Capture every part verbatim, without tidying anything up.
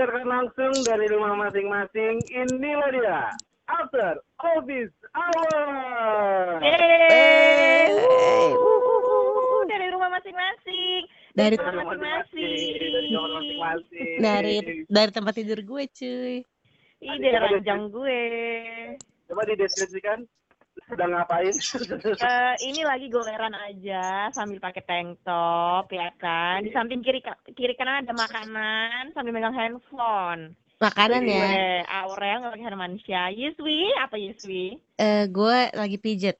disiarkan langsung dari rumah masing-masing. Inilah dia, After Office Hour. Hey. Wuh, dari rumah masing-masing. Dari, dari rumah masing-masing. masing-masing. Dari dari tempat tidur gue, cuy. Ih, dari ranjang gue. Coba dideskripsikan. Sedang ngapain? Uh, ini lagi goleran aja sambil pakai tank top, ya kan. Di samping kiri kiri kanan ada makanan sambil megang handphone. Makanan ya? Gue, Aurel, nggak pakai Hermansyah. Yeswi, apa Yeswi? Eh, uh, gue lagi pijet.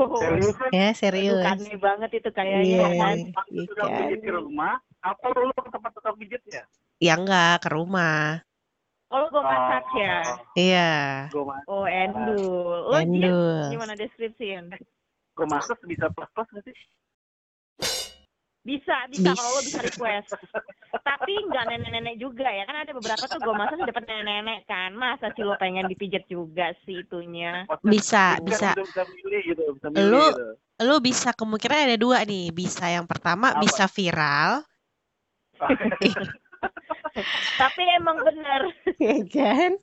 Oh. Serius? Ya, serius. Aneh banget itu kayaknya. Yeah, kan? Iya. Sudah pijet ke rumah? Apa lu ke tempat tukang pijetnya? Ya enggak, ke rumah. Oh, lo gue masak oh, ya? Iya. Oh, endul. Lo endul. Gimana deskripsiin? Gue masak bisa plus-plus gak sih? Bisa, bisa. bisa. Kalau lo bisa request. Tapi nggak nenek-nenek juga ya. Kan ada beberapa tuh gue masak dapet nenek-nenek kan. Masa sih lo pengen dipijet juga sih itunya? Bisa, bisa. bisa. Lo gitu. Bisa, kemungkinan ada dua nih. Bisa yang pertama, apa? Bisa viral. Tapi emang benar, ya kan?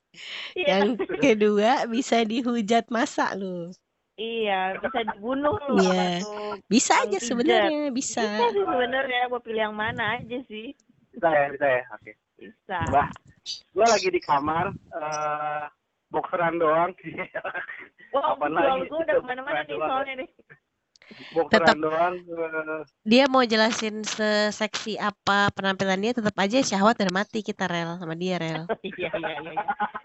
Ya. Yang kedua bisa dihujat masa lu. Iya, bisa dibunuh lu. Iya. Bisa aja sebenarnya, bisa. Bisa sih sebenarnya, mau pilih yang mana aja sih. Bisa ya, bisa ya. Oke. Bisa. Bah, gua lagi di kamar, uh, boxeran doang. Wah, wow, gua udah kemana-mana nih soalnya nih. Tetap dia mau jelasin seseksi apa penampilannya, tetap aja syahwat dan mati kita rel sama dia rel. Iya iya iya.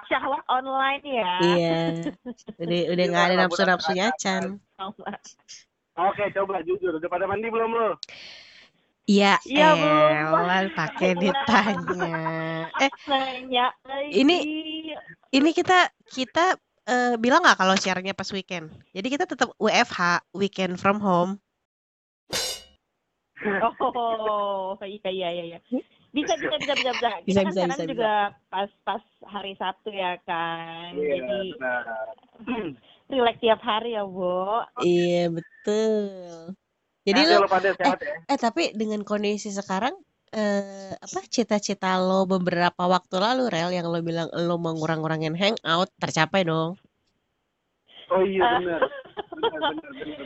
Syahwat online ya. Iya. Udah udah nggak ada nafsu nafsunya Chan. Oke, coba jujur. Udah pada mandi belum lo? Ya, ya elan pakai ditanya. Eh, ini ini kita kita. Uh, bilang nggak kalau share-nya pas weekend? Jadi kita tetap W F H, weekend from home. Oh, iya iya iya. Bisa bisa bisa bisa bisa. Kita bisa, kan bisa, bisa, juga bisa. Pas pas hari Sabtu ya kan. Yeah, jadi relax tiap hari ya, Bo. Iya betul. Jadi nah, lo, eh, sehat, ya. eh tapi dengan kondisi sekarang, eh, apa cita-cita lo beberapa waktu lalu Rel yang lo bilang lo mau ngurang-ngurangin hangout tercapai dong? Oh iya benar.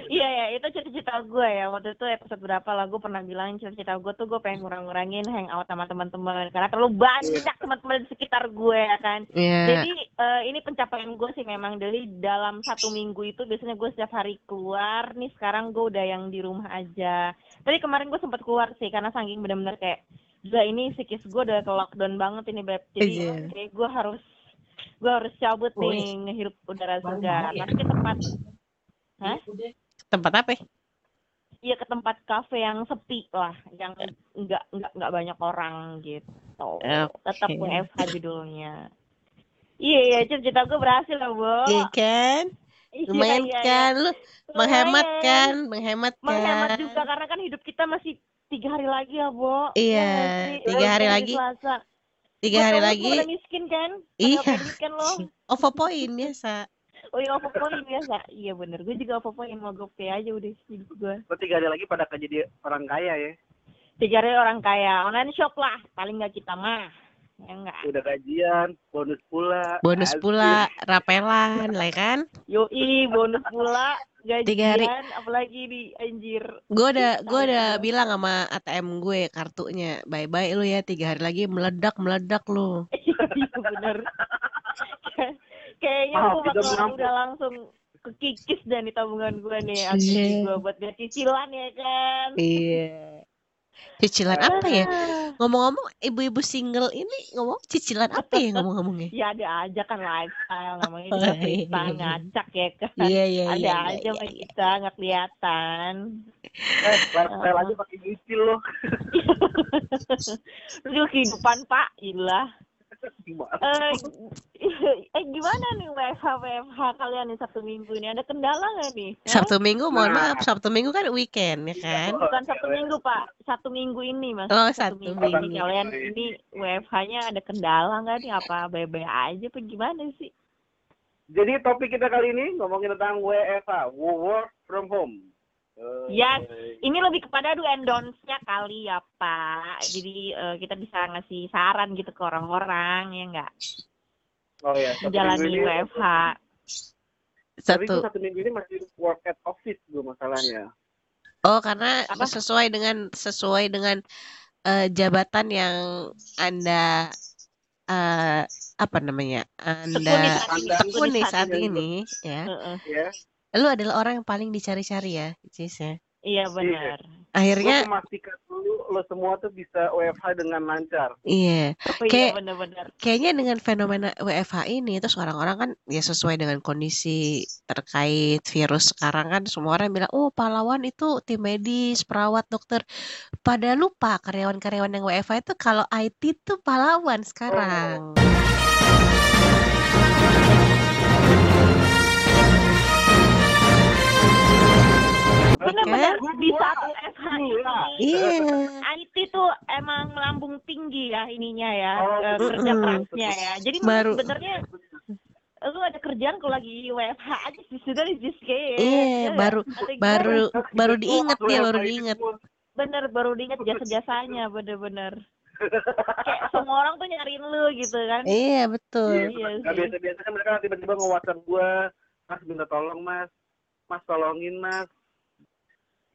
Iya ya, itu cita-cita gue ya. Waktu itu episode berapa lah gue pernah bilang cita-cita gue tuh gue pengen ngurang-ngurangin hangout sama teman-teman karena terlalu banyak yeah. teman-teman di sekitar gue ya kan. Yeah. Jadi eh, ini pencapaian gue sih memang dari dalam satu minggu itu biasanya gue setiap hari keluar nih, sekarang gue udah yang di rumah aja. Tapi kemarin gue sempat keluar sih, karena saking benar-benar kayak, juga ini psikis gue udah lockdown banget ini, Beb. Jadi yeah. okay, gue harus gue harus cabut oh, nih, ngehirup udara segar. Nanti ke tempat, hah? Tempat apa? Iya, ke tempat kafe yang sepi lah, yang nggak nggak nggak banyak orang gitu. Okay. Tetap W F H judulnya. Iya, yeah, iya, cerita gue berhasil lah, Bo. Iya yeah, kan? Lumayan iya, kan, iya. Lu menghemat kan, menghemat kan. Menghemat juga karena kan hidup kita masih tiga hari lagi ya, Bo. Iya, ya, tiga hari lagi. Selasa. Tiga hari lagi. Gue udah miskin kan? Iya. Overpoint biasa. Oh iya, overpoint biasa. Iya bener, gue juga overpoint mau gope aja udah sih gue. Gue tiga hari lagi pada jadi orang kaya ya. Tiga hari orang kaya, online shop lah, paling nggak kita mah. Ya enggak. Udah gajian, bonus pula. Bonus asli. Pula, rapelan, lah kan? Yoi, bonus pula, gajian, apalagi di anjir. Gue udah, gue udah bilang sama A T M gue kartunya, bye bye lu ya, tiga hari lagi meledak meledak lu. Bener. Kayaknya gue bakal udah langsung kekikis dan di tabungan gue nih, akhirnya gue buat biar cicilan ya kan? Iya. Cicilan ah. apa ya? Ngomong-ngomong ibu-ibu single ini ngomong cicilan apa ya ngomong-ngomongnya? Ya ada aja kan lifestyle namanya oh, juga kita iya. ngacak ya kan. Iya, iya, ada iya, aja iya, iya. kita nggak kelihatan. Eh, lifestyle aja pakai cicil loh. Itu kehidupan Pak, ilah. Eh, eh gimana nih W F H W F H kalian nih Sabtu Minggu ini? Ada kendala nggak nih? Sabtu Minggu, mohon nah. maaf, Sabtu Minggu kan weekend ya kan? Bukan Sabtu Minggu Pak, Sabtu Minggu ini Mas. Oh Sabtu Minggu, minggu ini kalian ini W F H-nya ada kendala nggak nih? Apa bye-bye aja? Apa gimana sih? Jadi topik kita kali ini ngomongin tentang W F H, work from home. Ya, ini lebih kepada do and don'ts-nya kali ya Pak. Jadi uh, kita bisa ngasih saran gitu ke orang-orang, ya enggak? Oh ya. Jalani W F H. Tapi satu. satu minggu ini masih work at office gue masalahnya. Oh, karena apa? sesuai dengan sesuai dengan uh, jabatan yang Anda uh, apa namanya? Anda tekuni saat ini, ya. Uh-uh. Yeah. Lu adalah orang yang paling dicari-cari ya, Cis ya. Iya benar. Yeah. Akhirnya lu memastikan dulu lo semua tuh bisa W F H dengan lancar. Iya. Yeah. Kayak benar-benar. Kayaknya dengan fenomena W F H ini terus orang-orang kan ya sesuai dengan kondisi terkait virus sekarang kan semua orang bilang, "Oh, pahlawan itu tim medis, perawat, dokter." Pada lupa karyawan-karyawan yang W F H itu kalau I T tuh pahlawan sekarang. Oh. Benar-benar di saat W F H ini yeah. I T tuh emang melambung tinggi ya ininya ya, oh, kerja kerasnya ya. Jadi sebenarnya lu ada kerjaan kalau lagi W F H aja sih sudah di J S K. Iya, baru baru baru diinget ya, baru diinget. Bener, baru diinget jasa-jasanya, bener-bener. Kayak semua orang tuh nyariin lu gitu kan. Iya, betul. Iya, biasa-biasa kan mereka tiba-tiba nge-WhatsApp gua, "Mas, minta tolong, Mas. Mas, tolongin, Mas."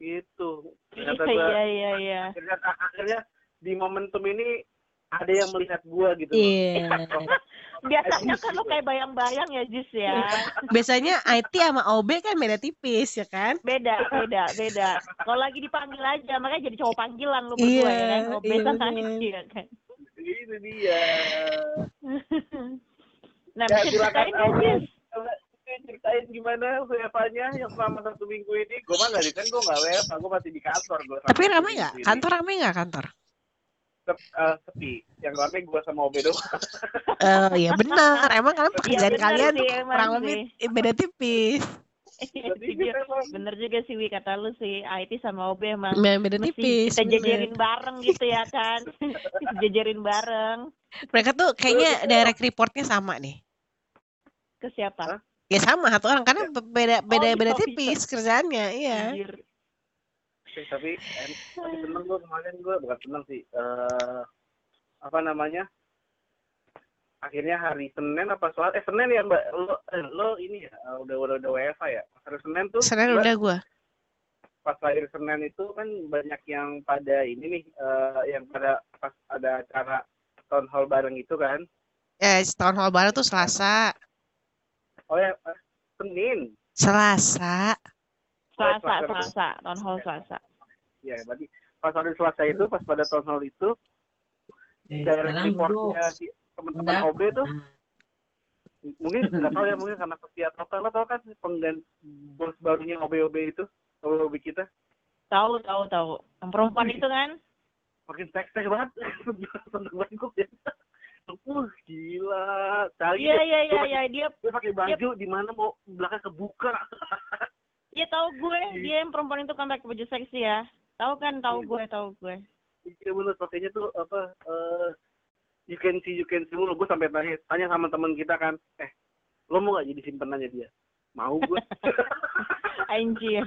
Gitu. Ternyata gua, iya, iya, iya. Akhirnya, akhirnya di momentum ini ada yang melihat gua gitu. Iya. Yeah. Biasanya kan lo kayak bayang-bayang ya, Jus ya. Biasanya I T sama O B kan beda tipis ya kan? Beda, beda, beda. Kalau lagi dipanggil aja, makanya jadi cowok panggilan lo berdua yeah, ya kan. O B sama I T ya kan. Itu dia. Nah, ya, silakan Jus. Ceritain gimana W F H-nya yang selama satu minggu ini. Gue mah nggak di kan, gue nggak W F H, aku masih di kantor. Gua tapi ramai nggak? Kantor ramai nggak kantor? Sep, uh, sepi. Yang ramai gue sama O B doang. Oh iya benar. Emang kalian pekerjaan ya, kalian sih, kurang lebih beda tipis. Bener juga sih Wi, kata lu sih I T sama O B emang beda tipis. Kita jajarin bareng gitu ya kan? Kita jajarin bareng. Mereka tuh kayaknya direct reportnya sama nih. Ke siapa? Huh? Ya sama satu orang karena beda beda oh, beda tipis kerjaannya, iya. Tapi tapi seneng gue kemarin, gue bukan seneng sih, uh, apa namanya? Akhirnya hari Senin apa soal eh Senin ya Mbak, lo lo ini ya udah udah udah W F H ya. Hari Senin tuh. Senin udah gue. Pas lahir Senin itu kan banyak yang pada ini nih, uh, yang pada pas ada acara town hall bareng itu kan. Ya eh, town hall bareng tuh Selasa. Oh ya, Senin. Selasa. Selasa, Selasa, Selasa. Town hall Selasa. Ya, berarti pas hari Selasa itu, pas pada town hall itu, eh, dari reportnya si teman-teman O B tuh, mungkin nggak tahu ya, mungkin karena setiap dokter lo tau kan pengganti bos barunya O B O B itu, O B O B kita. Tahu, tahu, tahu. Yang perempuan itu kan? Makin tek-tek banget, seneng banget gue biasa. Uh, gila. Tadi iya, iya, iya, iya, dia dia pakai baju di mana mau belakang kebuka. Iya, tahu gue, dia yang perempuan itu kan pakai baju seksi ya. Tahu kan, tahu gue, tahu gue. Iya, benar, pakainya tuh apa uh, you can see, you can see mulu. Gue sampai nanya, tanya sama teman kita kan, "Eh, lo mau enggak jadi simpenannya dia?" Mau gue. Anjir.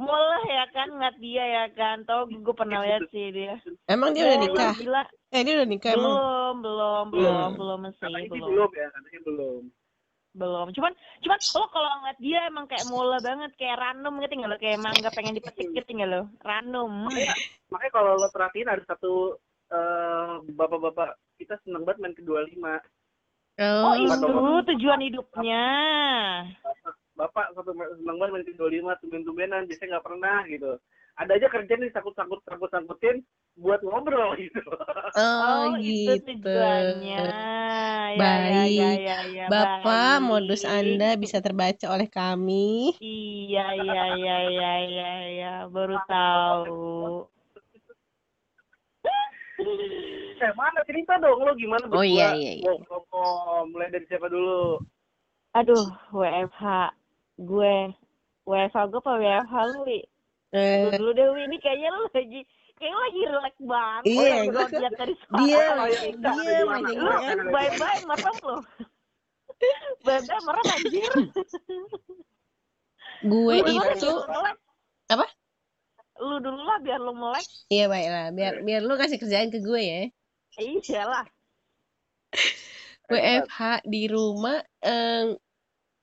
Mulai ya kan ngeliat dia ya kan, tau gue pernah lihat sih dia. Emang dia oh, udah nikah? Gila. Eh dia udah nikah belum, emang? Belum, belum, belum masih belum. Belum. belum ya, katanya belum. Belum, cuman, cuman lo kalau ngeliat dia emang kayak mula banget, kayak random gitu nggak lo, kayak emang nggak pengen dipetik gitu nggak lo, random. Makanya, makanya kalau lo perhatiin ada satu uh, bapak-bapak kita seneng banget main ke dua puluh lima. Oh, oh itu tujuan hidupnya. Bapak satu senang banget main ke dua puluh lima, tumben-tumbenan, biasanya nggak pernah gitu. Ada aja kerjaan nih sangkut-sangkut, sangkut-sangkutin buat ngobrol gitu. Oh, oh gitu tujuannya. Baik, ya, ya, ya, ya, Bapak baik. Modus Anda bisa terbaca oleh kami. Iya, iya, iya, iya, iya, ya. Baru tahu. Eh, mana cerita dong lo gimana berdua? Oh iya, iya, iya. Oh, oh, mulai dari siapa dulu? Aduh, W F H. Gue W F H gue apa W F H lu Wi? Eh. Dulu deh Wi, ini kayaknya lu lagi kayak lagi relax banget. Iya, gue lihat dari soal. Iya, iya, lu bye-bye merem lu. Bye-bye merem anjir. Gue itu apa? lu dulu lah biar lu melek. Iya baiklah, biar biar lu kasih kerjaan ke gue ya. Iyalah. W F H di rumah eh,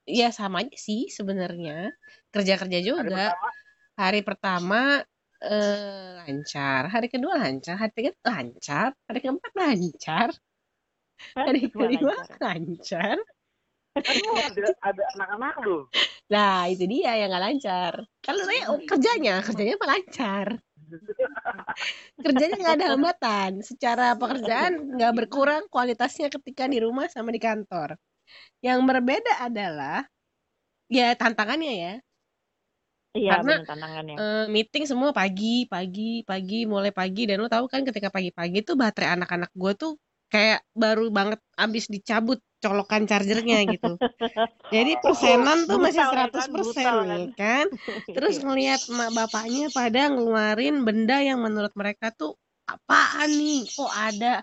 ya sama aja sih sebenarnya. Kerja-kerja juga. Hari pertama, hari pertama eh, lancar, hari kedua lancar, hari ketiga lancar, hari keempat lancar. Hari kedua lancar. Aduh, ada, ada anak-anak lu. Nah, itu dia yang gak lancar. Kalau saya oh, kerjanya, kerjanya apa lancar. Kerjanya gak ada hambatan. Secara pekerjaan gak berkurang kualitasnya ketika di rumah sama di kantor. Yang berbeda adalah ya tantangannya ya. Iya, karena tantangannya. Eh, meeting semua pagi, pagi, pagi, mulai pagi. Dan lu tahu kan ketika pagi-pagi tuh baterai anak-anak gue tuh kayak baru banget abis dicabut colokan chargernya gitu. Jadi persenan tuh masih seratus persen nih kan. Terus ngelihat emak bapaknya pada ngeluarin benda yang menurut mereka tuh apaan nih? Kok ada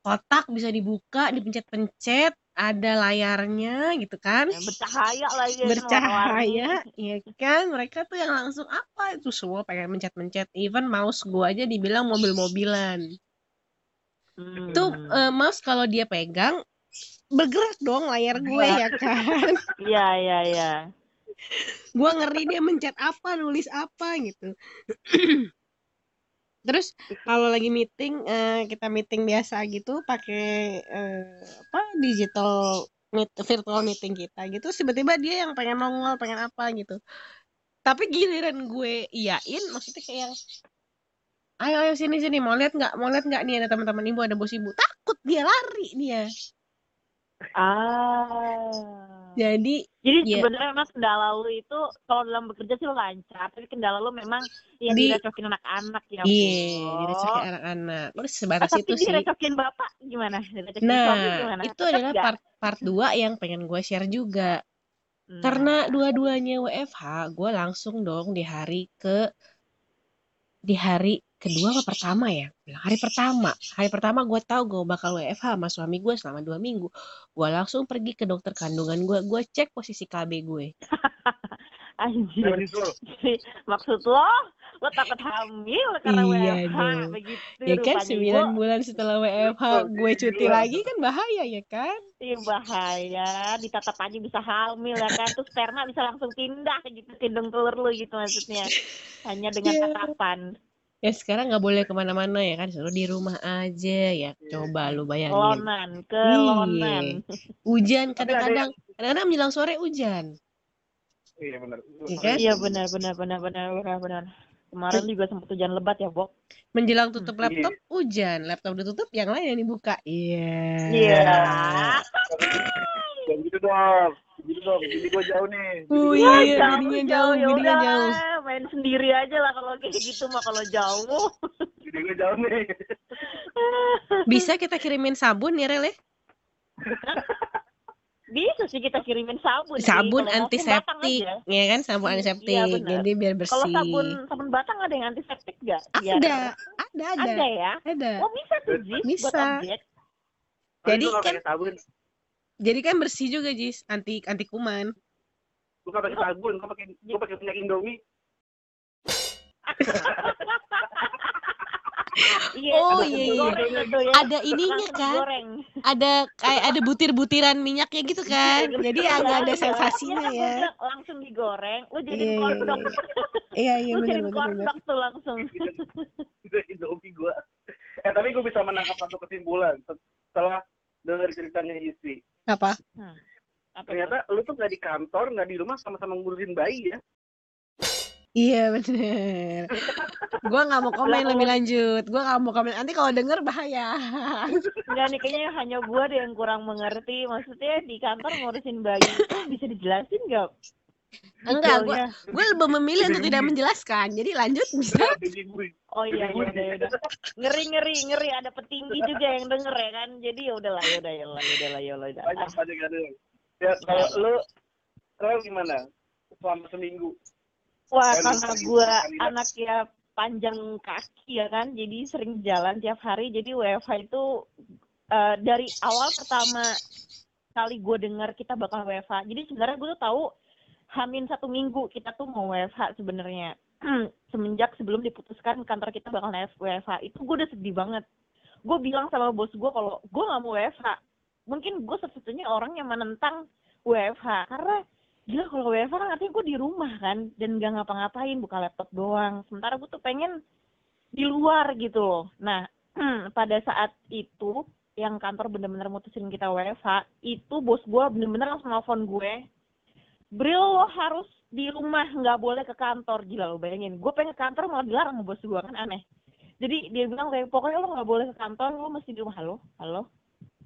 kotak bisa dibuka, dipencet-pencet, ada layarnya gitu kan. Ya, bercahaya lah ya. Bercahaya, iya kan? Mereka tuh yang langsung apa itu semua pengen mencet-mencet. Even mouse gua aja dibilang mobil-mobilan. Hmm. Tuh uh, mouse kalau dia pegang bergerak dong layar gue ya, ya kan. Iya iya iya. Gue ngeri dia mencet apa, nulis apa gitu. Terus kalau lagi meeting eh, kita meeting biasa gitu pakai eh, apa digital meet, virtual meeting kita gitu, tiba-tiba dia yang pengen nongol, pengen apa gitu. Tapi giliran gue iyain, maksudnya kayak yang ayo ayo sini sini mau lihat nggak, mau lihat nggak nih ada teman-teman ibu, ada bos ibu, takut dia lari dia. Ah, jadi jadi ya. Sebenarnya memang kendala lu itu kalau dalam bekerja sih lancar, tapi kendala lu memang ya di... direcokin anak-anak ya. Iya, direcokin anak-anak. Terus sebatas ah, itu sih. Tapi direcokin bapak gimana? Direcokin nah, gimana? Itu tetap adalah gak? part part dua yang pengen gue share juga. Hmm. Karena dua-duanya W F H, gue langsung dong di hari ke di hari kedua atau pertama ya, hari pertama hari pertama gue tahu gue bakal W F H sama suami gue selama dua minggu. Gue langsung pergi ke dokter kandungan gue gue cek posisi K B gue. Anjir, maksud lo lo takut hamil karena iya, W F H dong. Begitu ya kan, sembilan bulan setelah W F H gue cuti lagi kan, bahaya ya kan. Iya bahaya, ditatap aja bisa hamil ya kan, terus sperma bisa langsung pindah gitu ke dong telur lo gitu, maksudnya hanya dengan yeah. tatapan. Ya sekarang nggak boleh kemana-mana ya kan, selalu di rumah aja ya. Coba lu bayangin. Lonan, ke lonan. Hujan kadang-kadang, kadang-kadang menjelang sore hujan. Iya benar. Iya benar, benar, benar, benar, benar. Kemarin juga sempat hujan lebat ya, Bok. Menjelang tutup laptop hujan, laptop ditutup, yang lain yang dibuka. Iya. Iya. Jangan gitu dong. Gitu dong, jadi gue jauh nih. Oh iya, jadinya jauh, jadinya jauh. Main sendiri aja lah kalau kayak gitu mah, kalau jauh. Jadinya jauh nih. Bisa kita kirimin sabun ya, Rel? Bisa sih kita kirimin sabun. Sabun jadi, antiseptik, ya kan? Sabun antiseptik. Ya, jadi biar bersih. Kalau sabun sabun batang ada yang antiseptik nggak? Ada, ada, ada. Ada ya? Ada. Oh bisa tuh, Jis. Bisa. Jadi kan. Jadi kan bersih juga, Jis, anti anti kuman. Gue gak pakai sabun, gue pakai gue pakai minyak Indomie. Oh iya iya. Ada ininya kan? Ada kayak ada butir-butiran minyaknya gitu kan? Jadi agak ada sensasinya ya. Langsung digoreng, lu jadi kodok. Iya iya benar benar. Lu jadi kodok tuh langsung. Indomie gue. Eh tapi gue bisa menangkap satu kesimpulan setelah dengar ceritanya istri. Apa? Hmm. Apa ternyata itu? Lu tuh nggak di kantor, nggak di rumah, sama-sama ngurusin bayi ya. Iya bener. Gue nggak mau komen lebih lanjut. Gue nggak mau komen, nanti kalau denger bahaya. Nggak nih, kayaknya hanya gue deh yang kurang mengerti. Maksudnya di kantor ngurusin bayi bisa dijelasin nggak? Enggak, gue gue lebih memilih untuk tidak menjelaskan. Jadi lanjut bisa. Oh iya, ya udah ya udah. Ngeri ngeri ngeri ada petinggi juga yang denger ya kan. Jadi ya udahlah ya udah ya udah ya udah ya udah. Banyak banyak ada. Ya kalau lu lu gimana? Selama seminggu. Wah, karena gue anaknya panjang kaki ya kan. Jadi sering jalan tiap hari. Jadi W F H itu uh, dari awal pertama kali gue dengar kita bakal W F H. Jadi sebenarnya gue tuh tahu Hamin satu minggu kita tuh mau W F H sebenarnya. semenjak sebelum diputuskan kantor kita bakal W F H, itu gue udah sedih banget. Gue bilang sama bos gue kalau gue nggak mau W F H. Mungkin gue satu-satunya orang yang menentang W F H, karena gila kalau W F H kan artinya gue di rumah kan, dan gak ngapa-ngapain, buka laptop doang. Sementara gue tuh pengen di luar gitu loh. Nah, pada saat itu yang kantor bener-bener mutusin kita W F H, itu bos gue bener-bener langsung nelfon gue, Bril, lo harus di rumah, gak boleh ke kantor. Gila lo bayangin, gue pengen ke kantor malah dilarang sama bos gue, kan aneh. Jadi dia bilang kayak, pokoknya lo gak boleh ke kantor, lo mesti di rumah. Halo? Halo?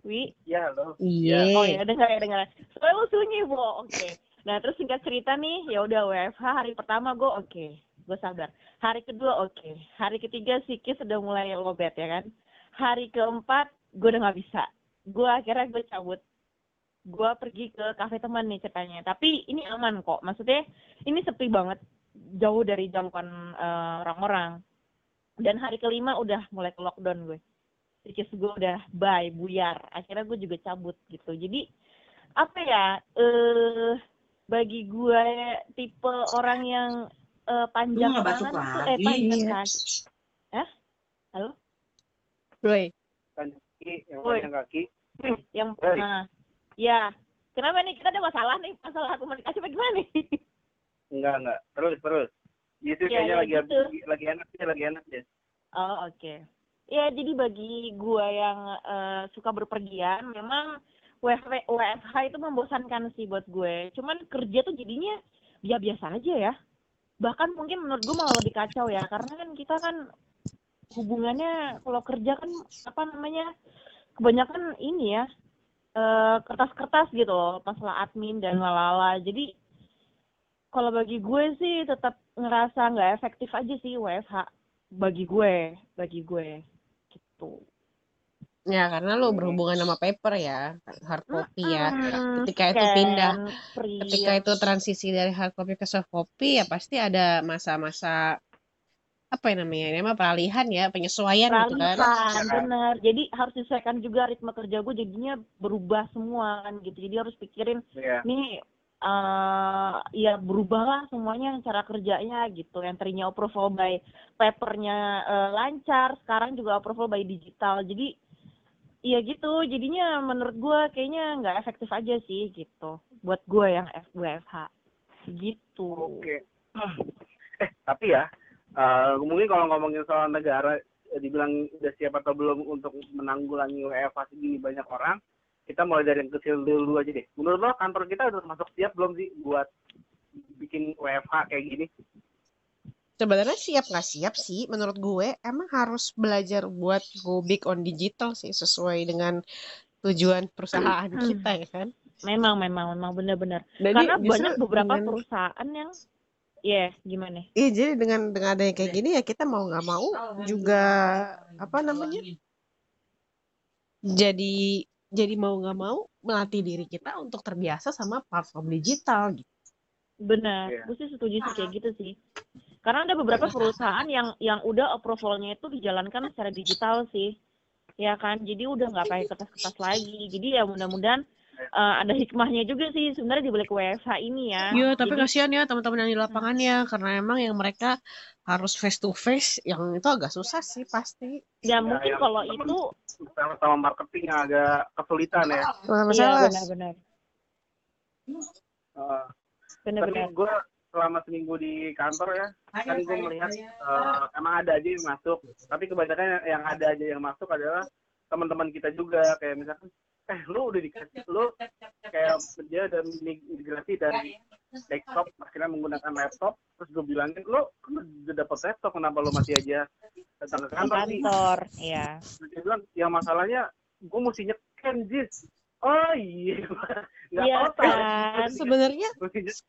Wi? Iya, halo. Iya. Oh ya, dengar ya, dengar. Soalnya lo sunyi, Bo. Oke. Okay. Nah, terus singkat cerita nih, ya udah W F H hari pertama gue oke, okay. Gue sabar. Hari kedua oke, okay. Hari ketiga psikis udah mulai lobet ya kan. Hari keempat gue udah nggak bisa. Gue akhirnya gue cabut. Gue pergi ke kafe teman nih ceritanya. Tapi ini aman kok, maksudnya ini sepi banget, jauh dari jangkauan uh, orang-orang. Dan hari kelima udah mulai ke lockdown gue. Psikis gue udah bye, buyar. Akhirnya gue juga cabut gitu. Jadi apa ya? Eh uh, bagi gue tipe orang yang uh, panjang banget tuh eh panjang kaki. Hah? Halo? Roy. Panjang kaki, yang panjang kaki. Yang nah, ya. Kenapa nih? Kita ada masalah nih, masalah komunikasi bagaimana nih? Enggak, enggak. Terus, terus. Itu ya, kayaknya ya, lagi gitu. Abis, lagi enak sih, lagi enak ya. Oh, oke. Okay. Ya, jadi bagi gue yang uh, suka berpergian, memang W F H itu membosankan sih buat gue. Cuman kerja tuh jadinya ya biasa aja ya. Bahkan mungkin menurut gue malah lebih kacau ya. Karena kan kita kan hubungannya kalau kerja kan apa namanya, kebanyakan ini ya, eh, kertas-kertas gitu loh, masalah admin dan lalala. Jadi kalau bagi gue sih tetap ngerasa nggak efektif aja sih W F H. Bagi gue, bagi gue gitu. Ya, karena lo berhubungan sama paper ya, hard copy ya. Ketika itu pindah, ketika itu transisi dari hard copy ke soft copy ya pasti ada masa-masa apa ya namanya, ini mah peralihan ya, penyesuaian gitu kan. Peralihan, benar. Jadi harus disesuaikan juga ritme kerja gue jadinya berubah semua kan gitu. Jadi harus pikirin, yeah. nih Uh, ya berubahlah semuanya cara kerjanya gitu. Yang tadinya approval by papernya uh, lancar, sekarang juga approval by digital. Jadi iya gitu, jadinya menurut gue kayaknya nggak efektif aja sih gitu. Buat gue yang F W F H gitu. Oke. Eh tapi ya, uh, mungkin kalau ngomongin soal negara, dibilang udah siap atau belum untuk menanggulangi W F H segini banyak orang, kita mulai dari yang kecil dulu aja deh. Menurut lo kantor kita udah masuk siap belum sih buat bikin W F H kayak gini? Sebenarnya siap nggak siap sih, menurut gue emang harus belajar buat go big on digital sih, sesuai dengan tujuan perusahaan hmm. kita ya kan. Memang, memang, memang benar-benar. Karena banyak beberapa dengan, perusahaan yang, ya yeah, gimana? Iya, jadi dengan dengan adanya kayak gini ya kita mau nggak mau oh, juga oh, apa namanya? Oh, jadi jadi mau nggak mau melatih diri kita untuk terbiasa sama platform digital gitu. Benar, yeah. Gue sih setuju sih kayak gitu sih. Karena ada beberapa perusahaan yang yang udah approval-nya itu dijalankan secara digital sih, ya kan? Jadi udah nggak pakai kertas-kertas lagi. Jadi ya mudah-mudahan uh, ada hikmahnya juga sih sebenarnya dibalik W F H ini ya. Iya, tapi jadi kasihan ya teman-teman yang di lapangan ya, karena emang yang mereka harus face to face, yang itu agak susah sih pasti. Ya, ya mungkin ya, kalau temen, itu sama marketing agak kesulitan ya. Iya benar-benar. Uh, benar-benar. Gue selama seminggu di kantor ya, ayo, kan gue melihat ayo, ayo. Uh, emang ada aja yang masuk, tapi kebanyakan yang ada aja yang masuk adalah teman-teman kita juga, kayak misalkan, eh lu udah dikasih, lu kayak dia udah migrasi dari desktop, akhirnya menggunakan laptop, terus gue bilangin, lu udah dapet laptop, kenapa lu masih aja datang ke kantor? Kantor, iya. Dia bilang, yang masalahnya, gue mesti nyeken, jis. Oh iya, nggak ya, apa-apa. Kan? Sebenarnya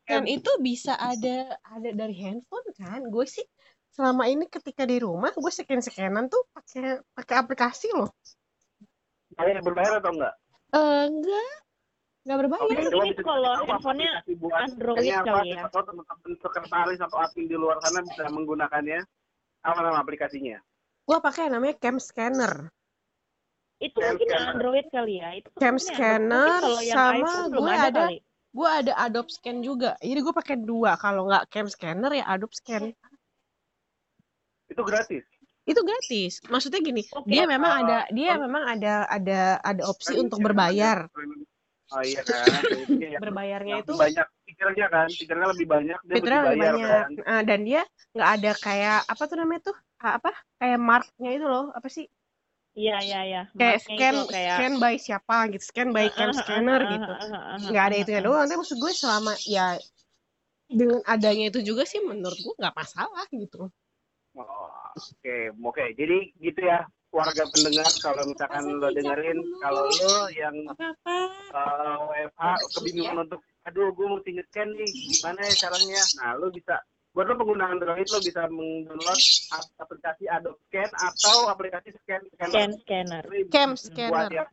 kan itu bisa ada ada dari handphone kan. Gue sih selama ini ketika di rumah gue scan-scanan tuh pakai pakai aplikasi loh. Bayar berbayar atau enggak? Eh enggak, nggak berbayar. Oh, ini coba kalau handphonenya Android kali ya. Atau teman-teman sekretaris atau admin di luar sana bisa menggunakannya. Apa nama aplikasinya? Gue pakai namanya Cam Scanner. Itu Cam mungkin scanner. Android kali ya. Itu Cam Scanner sama gue ada, gue ada Adobe Scan juga. Jadi gue pakai dua, kalau nggak Cam Scanner ya Adobe Scan. Itu gratis. Itu gratis. Maksudnya gini, okay, dia memang uh, ada dia uh, memang ada ada ada opsi untuk berbayar. Oh iya kan. Berbayarnya itu banyak fiturnya kan, fiturnya lebih banyak dan lebih banyak kan. Uh, dan dia nggak ada kayak apa tuh namanya tuh? Apa? Kayak marknya itu loh, apa sih? Iya iya iya. Kayak scan itu, kayak... scan by siapa gitu, scan by cam scanner gitu. Nggak ada itunya doang. Tapi maksud gue selama ya dengan adanya itu juga sih menurut gue nggak masalah gitu. Oke, okay. oke. Okay. Jadi gitu ya, warga pendengar, kalau misalkan lo dengerin, kalau lo yang uh, W F H kebingungan ya? Untuk, aduh, gue mesti nge-scan nih, gimana ya caranya? Nah, lo bisa, buat lo pengguna Android, lo bisa mendownload aplikasi Adobe Scan atau aplikasi Scan Scanner. Scan Cam Scanner. Yang,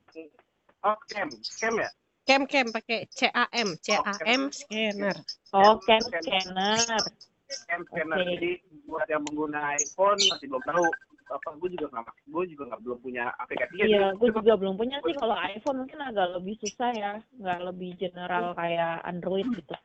oh, Cam, Cam ya? Cam, Cam, pakai C A M, C A M Scanner. Oh, Cam Scanner. Cam Scanner, okay. Jadi buat yang pengguna iPhone masih belum tahu apa, gue juga nggak gue juga nggak belum punya aplikasinya. Iya, gue juga belum punya sih. Kalau iPhone mungkin agak lebih susah ya, nggak lebih general kayak Android gitu.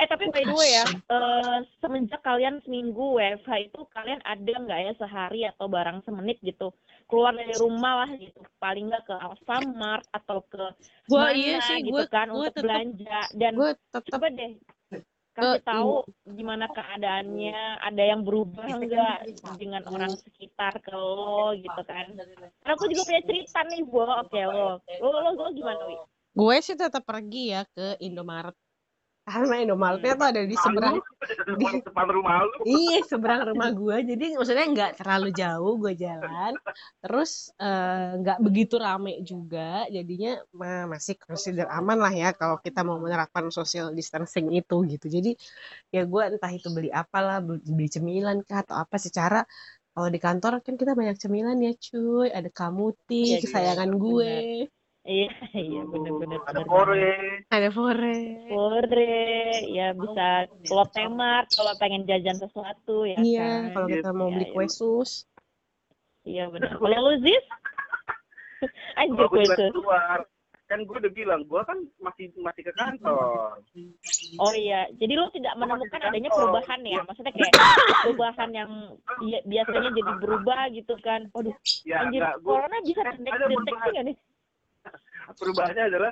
Eh tapi by the way ya, uh, semenjak kalian seminggu W F H itu kalian ada nggak ya sehari atau barang semenit gitu keluar dari rumah lah gitu, paling nggak ke Alfamart atau ke gua, mana iya sih, gitu gua, kan gua untuk tetep, belanja dan coba deh kasih tahu gimana keadaannya, ada yang berubah enggak dengan orang sekitar ke lo gitu kan. Karena aku juga punya cerita nih, Bu. Oke, lo. Lo lo gimana, Wi? Gue sih tetap pergi ya ke Indomaret. Karena Indomaretnya tuh ada di seberang di depan rumah lu. Iya, seberang rumah gue. Jadi maksudnya enggak terlalu jauh gue jalan. Terus enggak uh, begitu rame juga. Jadinya ma, masih consider aman lah ya kalau kita mau menerapkan social distancing itu gitu. Jadi ya gue entah itu beli apalah, beli cemilan kah atau apa secara kalau di kantor kan kita banyak cemilan ya, cuy. Ada kamuti, ya, kesayangan ya, gue. Bener. Iya, iya benar-benar. Ada fore, ada fore, fore, ya bisa kalau temar, kalau pengen jajan sesuatu ya. Iya, kan? Kalau kita mau ya, beli kue sus. Iya benar. Boleh lu Ziz? Anjir kue sus. Kan gue udah bilang, gue kan masih masih ke kantor. Oh iya, jadi lo tidak menemukan adanya perubahan ya? Maksudnya kayak perubahan yang biasanya jadi berubah gitu kan? Waduh, ya, anjir gak, gua, corona bisa terdeteksi nggak nih? Perubahannya adalah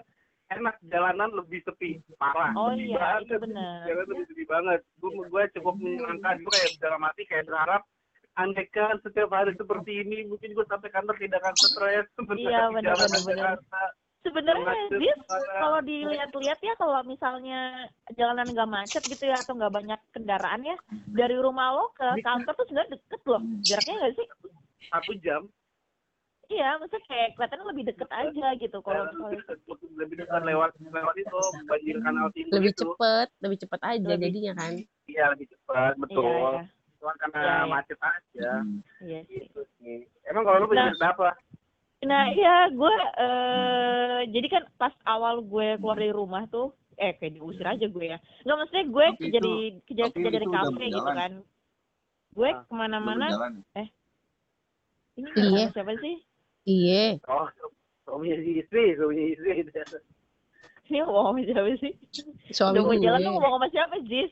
enak, jalanan lebih sepi, parah. Oh sepi iya, banget. Itu benar. Jalanan lebih sepi banget. Gue, gue cukup menyenangkan, gue kayak dalam hati kayak berharap, andaikan setiap hari seperti ini, mungkin gue sampai kantor tidak akan stres. Iya, benar-benar. Sebenarnya, Dis, kalau dilihat-lihat ya, kalau misalnya jalanan nggak macet gitu ya, atau nggak banyak kendaraan ya, dari rumah lo ke kantor tuh sebenarnya deket loh, jaraknya nggak sih? Satu jam. Iya, maksudnya kayak kelihatannya lebih deket aja gitu kalau lebih dekat lewat lewat itu banjir kanal timur lebih gitu. Cepet, lebih cepet aja lebih, jadinya kan? Iya lebih cepet, betul. Iya, iya. Karena iya, iya. macet aja. Iya sih. Gitu sih. Emang kalau lu punya cerita apa? Nah, iya, gue eh, jadi kan pas awal gue keluar dari rumah tuh, eh kayak diusir aja gue ya. Nggak, maksudnya gue kerja di kerja kerja dari kafe gitu kan. Gue nah, kemana-mana. Eh, ini iya. siapa sih? Iya. Oh, suaminya si istri, suaminya istri. Ini mau ngomong siapa sih? Suami gue. Jalan tuh ngomong sama siapa, Jis?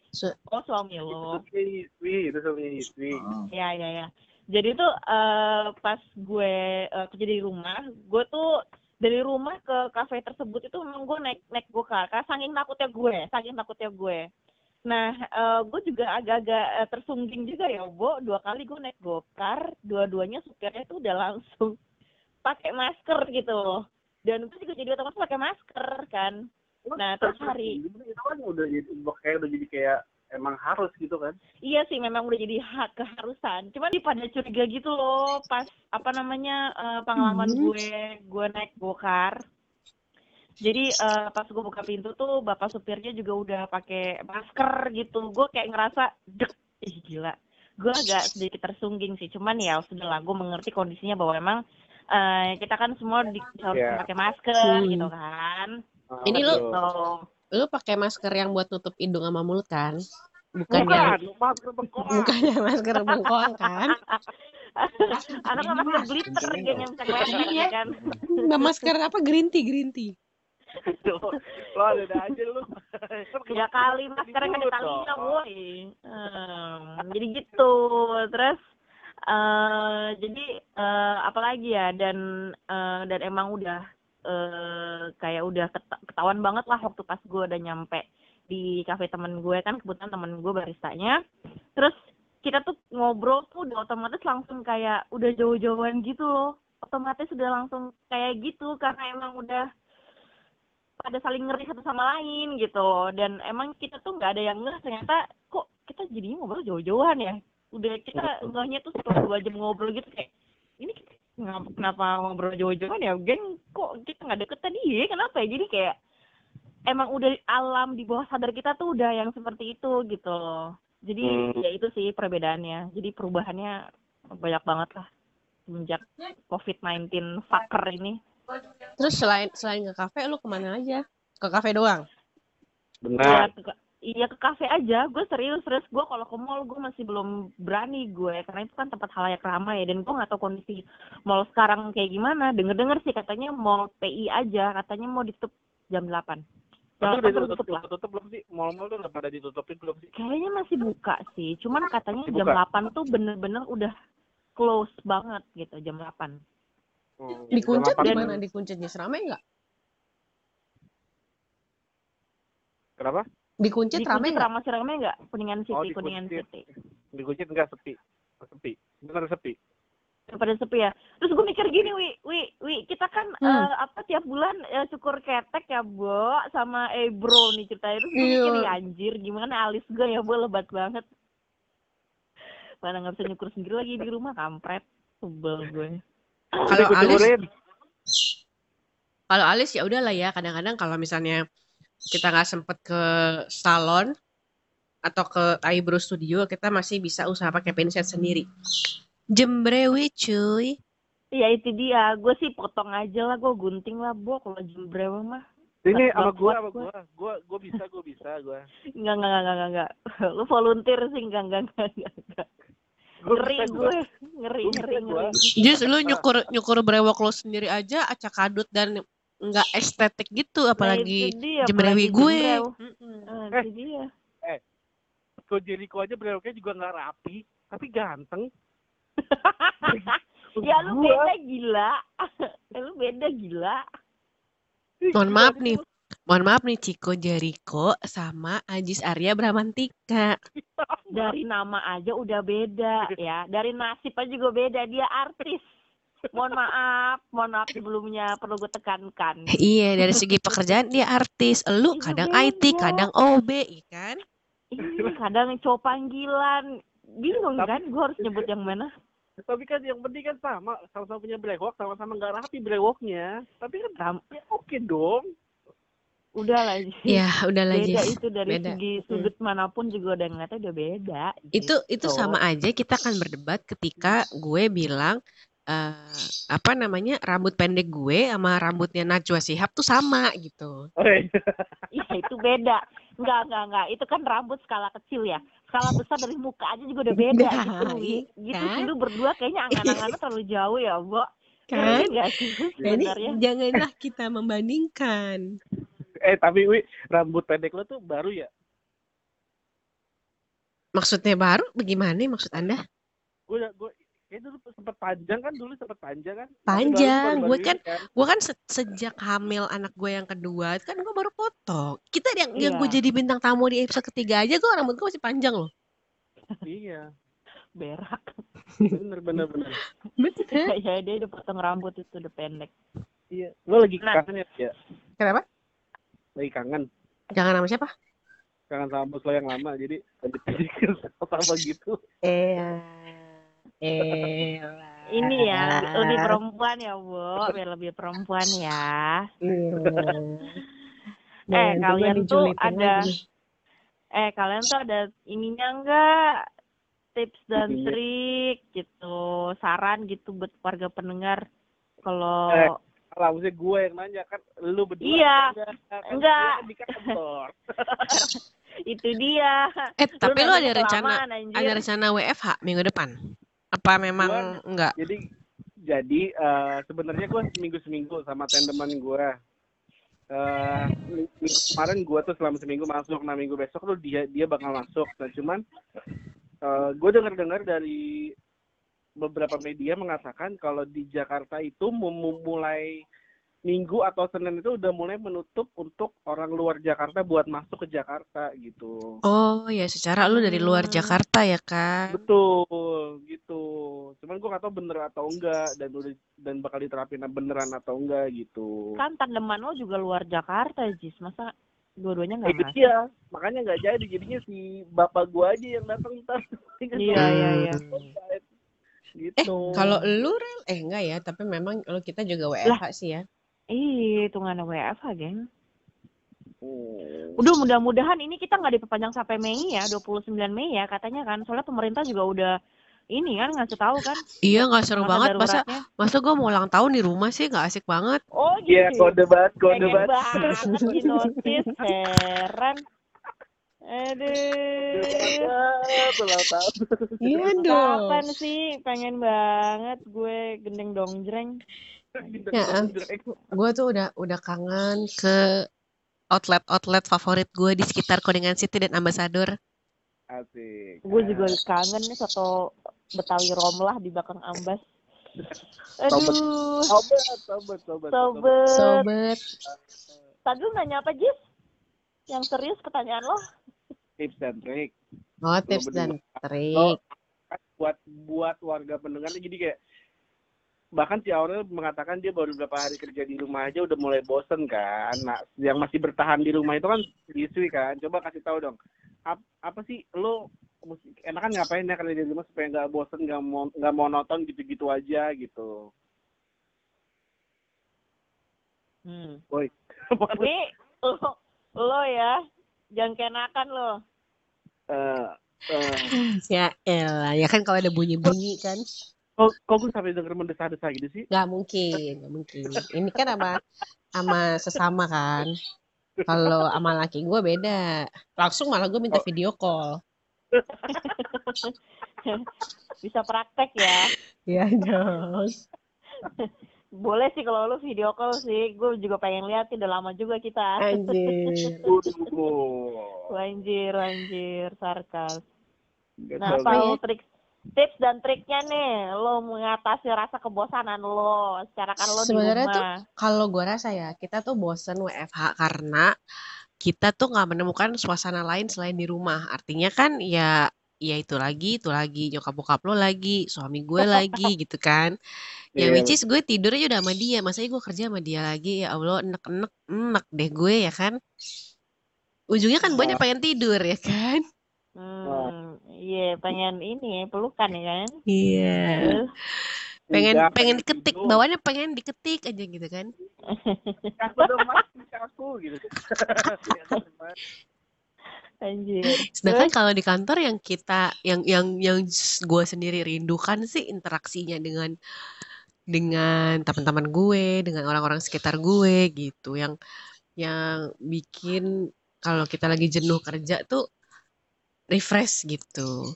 Oh, suami lo. Itu suaminya istri, itu suaminya istri. Iya, iya, iya. Jadi tuh uh, pas gue uh, kerja di rumah, gue tuh dari rumah ke kafe tersebut itu memang gue naik naik gokar. Karena saking takutnya gue, saking takutnya gue. Nah, uh, gue juga agak-agak uh, tersungging juga ya, Bo. Dua kali gue naik gokar, dua-duanya supirnya tuh udah langsung pakai masker gitu loh, dan itu juga jadi otomatis pakai masker kan. Nah terus hari itu kan udah jadi kayak udah jadi kayak emang harus gitu kan. Iya sih, memang udah jadi hak keharusan, cuman pada curiga gitu loh pas apa namanya uh, pengalaman hmm. gue gue naik gokar. Jadi uh, pas gue buka pintu tuh bapak supirnya juga udah pakai masker gitu. Gue kayak ngerasa dek, ih gila, gue agak sedikit tersungging sih, cuman ya sudahlah, gue mengerti kondisinya bahwa emang Uh, kita kan semua di, harus yeah. pakai masker hmm. gitu kan. Oh, ini lu lu pakai masker yang buat tutup hidung sama mulut kan? Bukan, bukan yang masker bengkoang. Bukan yang masker bengkoang kan? Atau nggak masker glitter gitu yang bisa kelihatan ya kan? Nggak masker apa green tea green tea? Lo ada aja lu. Ya kali masker yang ada talinya, boy. Hmm, jadi gitu terus. Uh, jadi uh, apalagi ya, dan uh, dan emang udah uh, kayak udah ketahuan banget lah waktu pas gue udah nyampe di kafe temen gue, kan kebetulan temen gue baristanya. Terus kita tuh ngobrol tuh udah otomatis langsung kayak udah jauh-jauhan gitu loh, otomatis udah langsung kayak gitu karena emang udah pada saling ngeri satu sama lain gitu loh. Dan emang kita tuh nggak ada yang ngeh ternyata kok kita jadinya ngobrol jauh-jauhan ya. Udah kita enggaknya tuh setelah dua jam ngobrol gitu kayak, ini kenapa ngobrol jauh-jauhan ya geng, kok kita nggak deket tadi ya, kenapa ya? Jadi kayak emang udah alam di bawah sadar kita tuh udah yang seperti itu gitu loh. Jadi hmm. ya itu sih perbedaannya. Jadi perubahannya banyak banget lah semenjak covid sembilan belas fucker ini. Terus selain selain ke kafe lu kemana aja? Ke kafe doang? Benar. Ya, Iya ke kafe aja, gue serius-serius. Gue kalau ke mall gue masih belum berani gue, karena itu kan tempat halayak ramai ya. Dan gue gak tahu kondisi mall sekarang kayak gimana. Dengar-dengar sih katanya mall P I aja, katanya mau ditutup jam delapan. Tapi udah ditutup lah. Tutup belum sih? Mall-mall tuh udah pada ditutupin belum sih? Kayaknya masih buka sih, cuman katanya masih jam buka. delapan tuh bener-bener udah close banget gitu, jam delapan. Hmm, Dikuncet gimana? Dikuncetnya seramai gak? Kenapa? Dikuncit rame enggak? Masih rame enggak? Kuningan City, oh, di Kuningan Kuncit. City. Dikuncit enggak, sepi. Sepi. Benar sepi. Pada sepi ya. Terus gue mikir gini, Wi, Wi, Wi, kita kan hmm. uh, apa tiap bulan uh, cukur ketek ya, Bo, sama eh bro nih ceritanya. Terus gue mikir, anjir, gimana alis gue ya, Bo, lebat banget. Mana enggak bisa nyukur sendiri lagi di rumah, kampret. Sebel gue. Kalau alis Kalau alis ya udahlah ya, kadang-kadang kalau misalnya kita nggak sempet ke salon atau ke eyebrow studio, kita masih bisa usaha pakai pinset sendiri. Jembrewe cuy. Iya itu dia, gue sih potong aja lah, gue gunting lah, Bo, kalau jembrewe mah. Ini sama gue, sama gue, gue, gue bisa, gue bisa, gue. Enggak, enggak, enggak, enggak, enggak. Lu volunteer sih, enggak, enggak, enggak, enggak. Ngeri gue, ngeri, ngeri, ngeri. Just lu nyukur, nyukur brewok lo sendiri aja, acak kadut dan nggak estetik gitu, apalagi nah, jembrewi gue. Nah, eh, dia. eh, kok Jericho aja brewoknya juga nggak rapi, tapi ganteng. Ya lu beda gila, ya, lu beda gila. Mohon maaf nih, mohon maaf nih Chico Jericho sama Ajis Arya Bramantika. Dari nama aja udah beda ya, dari nasib aja juga beda, dia artis. Mohon maaf, mohon maaf sebelumnya perlu gue tekankan. Iya, dari segi pekerjaan dia artis. Lu itu kadang beda. I T, kadang O B, kan? Iya, kadang cowok panggilan. Bingung tapi, kan, gue harus nyebut yang mana? Tapi kan yang penting kan sama, sama-sama punya brewok, sama-sama nggak rapi brewoknya. Tapi kan sama, ya oke dong. Udah lah. Ya, udah lah. Beda yes. Itu dari beda. Segi sudut hmm. manapun juga udah ngeliatnya udah beda. Itu gitu. Itu sama aja kita akan berdebat ketika gue bilang. Uh, apa namanya rambut pendek gue sama rambutnya Najwa Shihab tuh sama gitu. Iya itu beda. Enggak enggak enggak. Itu kan rambut skala kecil ya. Skala besar dari muka aja juga udah beda. Nah, gitu. Iya, gitu kan? Sih lu berdua kayaknya angan-angannya terlalu jauh ya, Bo. Kan? Enggak sih. Jadi janganlah kita membandingkan. Eh tapi Wi, rambut pendek lo tuh baru ya? Maksudnya baru? Bagaimana maksud Anda? Gue gue Eh dulu sempat panjang kan dulu sempat panjang kan? Panjang, gue kan, kan, gue kan se- sejak hamil anak gue yang kedua kan gue baru potong. Kita yang yeah. yang gue jadi bintang tamu di episode ketiga aja, gue rambut gue masih panjang loh. Iya, berak. Bener bener bener. Betul. Ya dia udah potong rambut itu udah pendek. Iya. Lo lagi nah. kangen ya? Kenapa? Lagi kangen. Kangen sama siapa? Kangen sama bos lo yang lama, jadi lanjut apa gitu. Iya. Eh, ini ya lebih perempuan ya, Bu, biar lebih perempuan ya. Mm. Eh kalian tuh ada, eh kalian tuh ada ininya enggak? Tips dan trik gitu, saran gitu buat warga pendengar kalau. Eh, kalau maksudnya gue yang nanya kan, lu berdua. Iya, kan, enggak. Kan, di kantor. Itu dia. Eh tapi lu, lu ada rencana, anjir. Ada rencana W F H minggu depan? Apa memang gua, enggak? Jadi jadi uh, sebenarnya gue seminggu seminggu sama teman gue. Uh, kemarin gue tuh selama seminggu masuk, nah minggu besok tuh dia dia bakal masuk. Nah cuman uh, gue dengar dengar dari beberapa media mengatakan kalau di Jakarta itu mulai Minggu atau Senin itu udah mulai menutup untuk orang luar Jakarta buat masuk ke Jakarta gitu. Oh ya, secara lu dari luar Jakarta ya kan? Betul, gitu. Cuman gue nggak tahu bener atau enggak dan udah dan bakal diterapin beneran atau enggak gitu. Kan tandeman lo juga luar Jakarta, Jis. Masa dua-duanya nggak masuk? Iya, makanya nggak jadi. Jadinya si bapak gue aja yang datang ntar. Iya, iya, iya. Gitu. Eh, kalau lu Rel, eh enggak ya, tapi memang lo kita juga W F H lah. Sih ya. Ih, hitungan W F H, geng. Udah, mudah-mudahan ini kita nggak diperpanjang sampai Mei ya, dua puluh sembilan Mei ya katanya kan. Soalnya pemerintah juga udah ini kan ngasih tahu kan. Iya, nggak seru banget. Masa, masa gue mau ulang tahun di rumah sih, nggak asik banget. Oh iya, gitu. Yeah, kode banget, kode banget. Di notis, heran. Aduh, iya dong. Kapan sih, pengen banget gue gendeng dong jreng. Ya, gue tuh udah udah kangen ke outlet-outlet favorit gue di sekitar Kuningan City dan Ambassador. Asik. Gue juga kangen nih soto Betawi Romlah di belakang Ambas. Aduh. Sobet, sobet, sobet, sobet. Sobet. Tadi lu nanya apa, Jis? Yang serius pertanyaan lo? Tips dan trik. Oh, tips dan trik. Buat buat warga pendengarnya jadi kayak. Bahkan si Aurel mengatakan dia baru beberapa hari kerja di rumah aja udah mulai bosen kan. Nah, yang masih bertahan di rumah itu kan istri kan. Coba kasih tahu dong. Ap, apa sih lo enakan ngapain ya kerja di rumah supaya nggak bosen, nggak mau nggak monoton gitu-gitu aja gitu. Hmm. Boy. Nih, lo, lo ya, jangan kenakan lo. Uh, uh. Ya elah, ya kan kalau ada bunyi-bunyi kan. Kok, kok gue sampai denger mendesah-desah gitu sih? Gak mungkin, gak mungkin. Ini kan sama, sama sesama kan. Kalau sama laki gue beda. Langsung malah gue minta oh. video call. Bisa praktek ya? Iya dong. Boleh sih kalau lu video call sih. Gue juga pengen liatin, udah lama juga kita. Anjir. Anjir, anjir. Sarkas. Nah, kalau trik tips dan triknya nih, lo mengatasi rasa kebosanan lo secara kan lo di rumah. Sebenarnya tuh kalau gue rasa ya, kita tuh bosen W F H karena kita tuh gak menemukan suasana lain selain di rumah. Artinya kan ya, ya itu lagi, itu lagi, nyokap bokap lo lagi, suami gue lagi gitu kan. Ya yeah. Which is gue tidur aja udah sama dia, masanya gue kerja sama dia lagi, ya Allah enek-enek, enek deh gue ya kan. Ujungnya kan banyak pengen tidur ya kan. Hmm, iya, yeah, pengen ini pelukan ya kan? Iya. Yeah. Pengen Udah, pengen diketik, bawahnya pengen diketik aja gitu kan? Aku dong mas, aku gitu. Anjir. Sedangkan kalau di kantor yang kita, yang yang yang gue sendiri rindukan sih interaksinya dengan dengan teman-teman gue, dengan orang-orang sekitar gue gitu, yang yang bikin kalau kita lagi jenuh kerja tuh refresh gitu.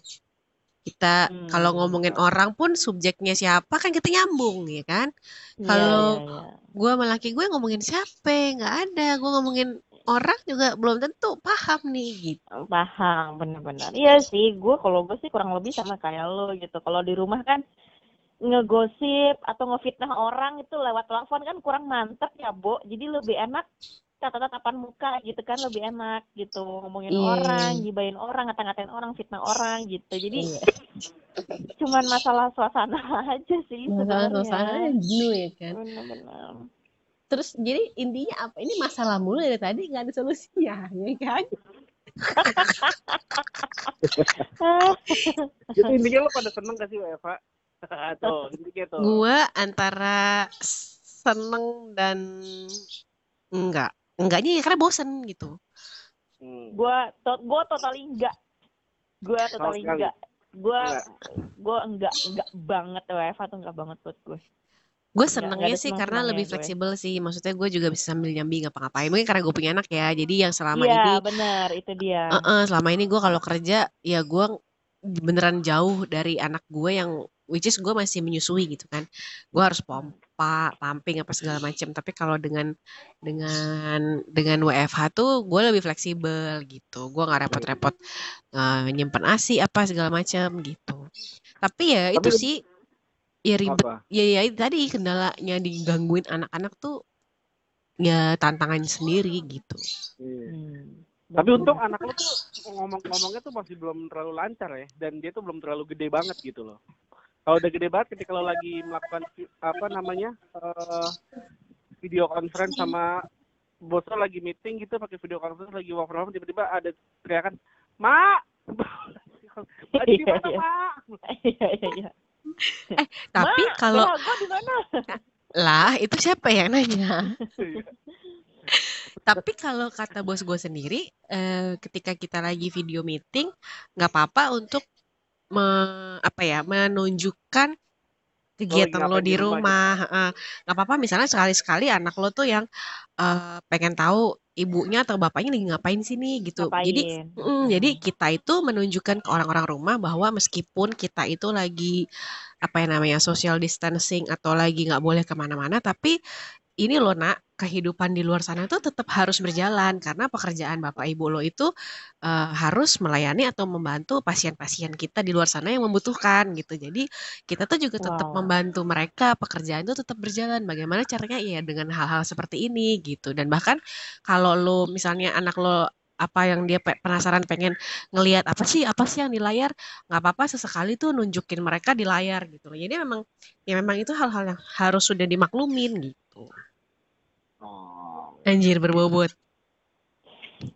Kita hmm. kalau ngomongin orang pun subjeknya siapa kan kita nyambung ya kan. Kalau yeah, yeah. gue sama laki gue ngomongin siapa nggak ada. Gue ngomongin orang juga belum tentu paham nih gitu. Paham benar-benar. Iya sih. Gue kalau gue sih kurang lebih sama kayak lo gitu. Kalau di rumah kan ngegosip atau ngefitnah orang itu lewat telepon kan kurang mantep ya, Bo. Jadi lebih enak tatapan muka gitu kan, lebih enak gitu, ngomongin yeah. orang, gibain orang, ngata-ngatain orang, fitnah orang gitu. Jadi yeah. cuman masalah suasana aja sih sebenarnya. Masalah suasana jenuh ya kan. Benar-benar. Terus jadi intinya apa? Ini masalah mulu dari tadi nggak ada solusinya ya kan? Jadi intinya lo pada seneng gak sih W F H? Atau gitu. Gua antara seneng dan enggak. Enggaknya ya karena bosen gitu. Hmm. Gua to, gua total enggak. Gua total enggak. Gua gua enggak enggak banget W F H tuh, enggak banget buat gue. Gue senengnya sih karena lebih fleksibel gue. Sih. Maksudnya gue juga bisa sambil nyambi ngapa-ngapain. Mungkin karena gue punya anak ya. Jadi yang selama ya, ini Iya, benar, itu dia. Uh-uh, selama ini gue kalau kerja ya gue beneran jauh dari anak gue yang which is gue masih menyusui gitu kan. Gue harus pompa, pumping apa segala macam. Tapi kalau dengan dengan dengan W F H tuh gue lebih fleksibel gitu. Gue nggak repot-repot uh, nyimpen A S I apa segala macam gitu. Tapi ya tapi, itu sih Ya ribet. Apa? Ya, ya itu tadi kendalanya digangguin anak-anak tuh ya tantangannya sendiri gitu. Iya. Hmm. Tapi untung anak lo tuh ngomong-ngomongnya tuh masih belum terlalu lancar ya, dan dia tuh belum terlalu gede banget gitu loh. Kalau udah gede banget, ketika lo lagi melakukan apa namanya uh, video conference sama bos lo lagi meeting gitu pakai video conference lagi work from home, tiba-tiba ada teriakan, "Ma!" Lagi di mana, Ma? Iya, iya, iya. Eh, tapi kalau lah itu siapa yang nanya? Tapi kalau kata bos gue sendiri, eh, ketika kita lagi video meeting, nggak apa-apa untuk me, apa ya menunjukkan kegiatan oh, lo di rumah. Nggak eh, apa-apa, misalnya sekali-sekali anak lo tuh yang eh, pengen tahu ibunya atau bapaknya lagi ngapain sih nih gitu. Ngapain. Jadi, mm, jadi kita itu menunjukkan ke orang-orang rumah bahwa meskipun kita itu lagi apa yang namanya social distancing atau lagi nggak boleh kemana-mana, tapi ini lo nak, kehidupan di luar sana tuh tetap harus berjalan karena pekerjaan bapak ibu lo itu uh, harus melayani atau membantu pasien-pasien kita di luar sana yang membutuhkan gitu. Jadi kita tuh juga tetap wow. membantu mereka, pekerjaan itu tetap berjalan. Bagaimana caranya? Ya dengan hal-hal seperti ini gitu. Dan bahkan kalau lo misalnya anak lo apa yang dia penasaran pengen ngelihat apa sih apa sih yang di layar, nggak apa-apa sesekali tuh nunjukin mereka di layar gitu. Jadi memang ya memang itu hal-hal yang harus sudah dimaklumin gitu. Oh. Anjir berbobot.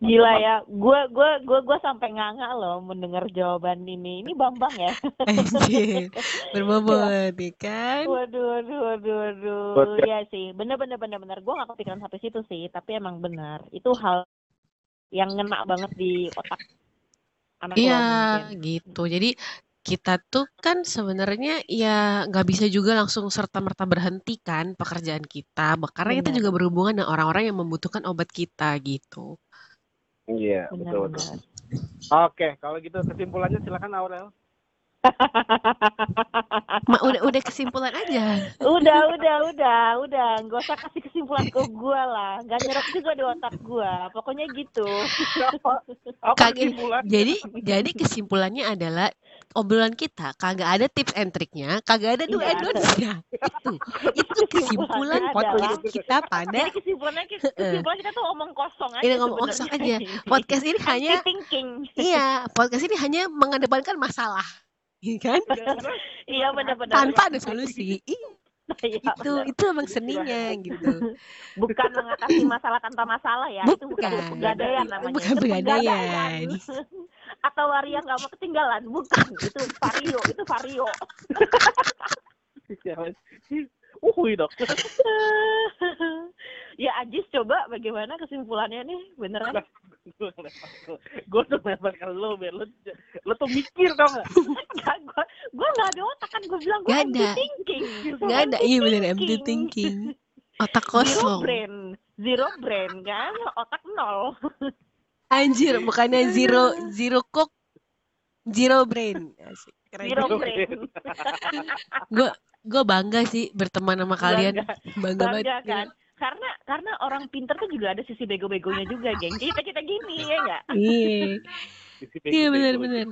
Gila ya, gue gue gue gue sampai nganga loh mendengar jawaban ini. Ini Bambang ya. Anjir berbobot, ya kan? Waduh, waduh, waduh, waduh. Iya sih, bener bener bener bener. Gue nggak kepikiran sampai situ sih, tapi emang benar. Itu hal yang ngena banget di otak anak. Iya gitu, jadi kita tuh kan sebenarnya ya nggak bisa juga langsung serta-merta berhentikan pekerjaan kita, karena benar. Kita juga berhubungan dengan orang-orang yang membutuhkan obat kita gitu. Iya betul betul. Oke kalau gitu kesimpulannya silakan Aurel. Ma, udah udah kesimpulan aja. Udah udah udah udah, nggak usah kasih kesimpulan ke gue lah, nggak nyerap juga di otak gue, pokoknya gitu. Kage, jadi jadi kesimpulannya adalah obrolan kita kagak ada tips and triknya, kagak ada do and don'ts-nya. Itu itu kesimpulan podcast kita pada. Jadi kesimpulannya kesimpulan kita tuh omong kosong aja. Ini ngomong kosong aja. Podcast ini hanya iya podcast ini hanya mengedepankan masalah. Kan? Iya benar-benar. Tanpa ada solusi. Iya, itu benar. Itu emang seninya gitu. Bukan mengatasi masalah tanpa masalah ya. Bukan. Itu bukan pegadaian namanya. Bukan pegadaian. Atau waria nggak mau ketinggalan, bukan. Itu vario, itu vario. Uhuy dok. Ya Ajis coba bagaimana kesimpulannya nih beneran? Gue tuh ngelempar lo, biar lo, lo tuh mikir tau gak? Gak, gue, gue gak ada otak kan, gue bilang gue empty thinking. Gak ada, iya bener empty thinking. Otak kosong. Zero brain, zero brain kan, otak nol. Anjir, bukannya zero, zero cook, zero brain. Asik, keren. Zero brain. Gue, gue bangga sih berteman sama kalian. Bangga, bangga banget. Kan? Karena karena orang pintar tuh juga ada sisi bego-begonya juga, geng. Jadi kita gini ya enggak? Iya. Iya benar-benar.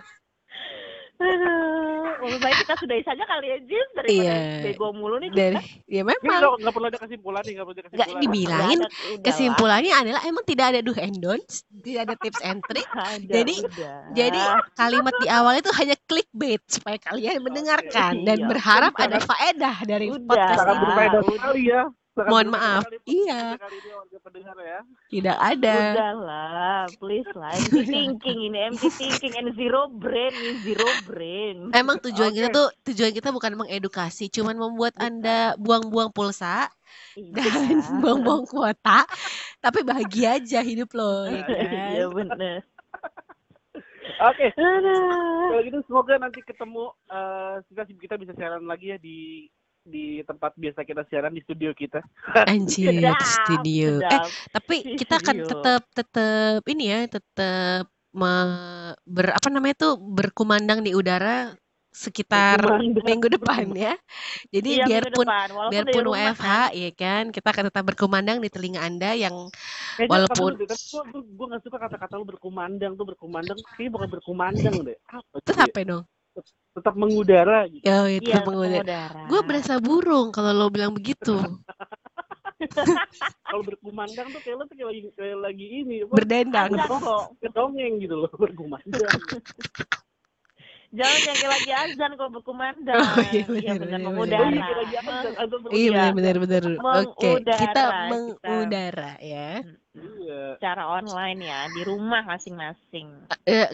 Aduh, baik kita sudahi saja kali ya, Jis, daripada yeah. bego mulu nih kita. Dari, ya memang. Enggak perlu ada kesimpulan nih, enggak perlu ada kesimpulan. Enggak dibilangin kesimpulannya adalah emang tidak ada do and don'ts, tidak ada tips and trick. Jadi udah. Jadi kalimat di awal itu hanya clickbait supaya kalian mendengarkan okay, dan iya. berharap udah. ada faedah dari udah. podcast ini. Udah, ya. Sangat mohon maaf, iya. Ya. Tidak ada. Udahlah, please lah. Empty thinking ini, empty thinking and zero brain, ini zero brain. Emang tujuan okay. kita tuh, tujuan kita bukan mengedukasi, cuman membuat Anda buang-buang pulsa iya. dan buang-buang kuota, tapi bahagia aja hidup lo. Iya ya, benar. Oke. Okay. Kalau gitu semoga nanti ketemu uh, kita bisa siaran lagi ya di di tempat biasa kita siaran, di studio kita. Anjir, studio. Sedap. Eh, tapi kita akan tetap tetap ini ya, tetap ber apa namanya tuh berkumandang di udara sekitar berkumandang. minggu depan ya. Jadi iya, biarpun biarpun U F H kan. Ya kan, kita akan tetap berkumandang di telinga Anda yang eh, walaupun gue nggak suka kata-kata lu berkumandang tuh berkumandang, kayaknya bukan berkumandang deh. Apa, terus apa dong? tetap mengudara gitu. Oh, ya, tetap ya, mengudara. mengudara. Gue berasa burung kalau lo bilang begitu. Kalau berkumandang tuh kayak lo tuh kayak lagi, kayak lagi ini. Berdendang. Berdongeng gitu loh, berkumandang. Jangan kayak lagi azan kalau berkumandang. Oh, iya benar, ya, benar, benar, mengudara. Benar. Oh, iya, azan, azan iya benar benar. Oke, okay. kita mengudara kita... ya. Iya. Cara online ya, di rumah masing-masing.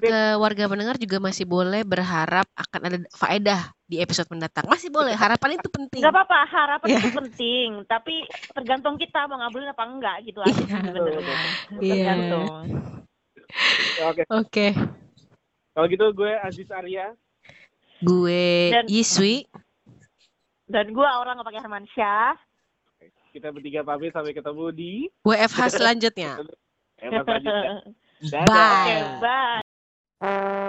Ke warga pendengar juga masih boleh berharap akan ada faedah di episode mendatang. Masih boleh, harapan itu penting. Gak apa-apa, harapan yeah. itu penting. Tapi tergantung kita mau ngabulin apa enggak gitu aja. Iya. Tergantung. Oke. Oke. Kalau gitu gue Aziz Arya. Gue dan, Yiswi. Dan gue orang gak pakai Hermansyah. Kita bertiga pamit sampai ketemu di W F H selanjutnya. Bye. Bye.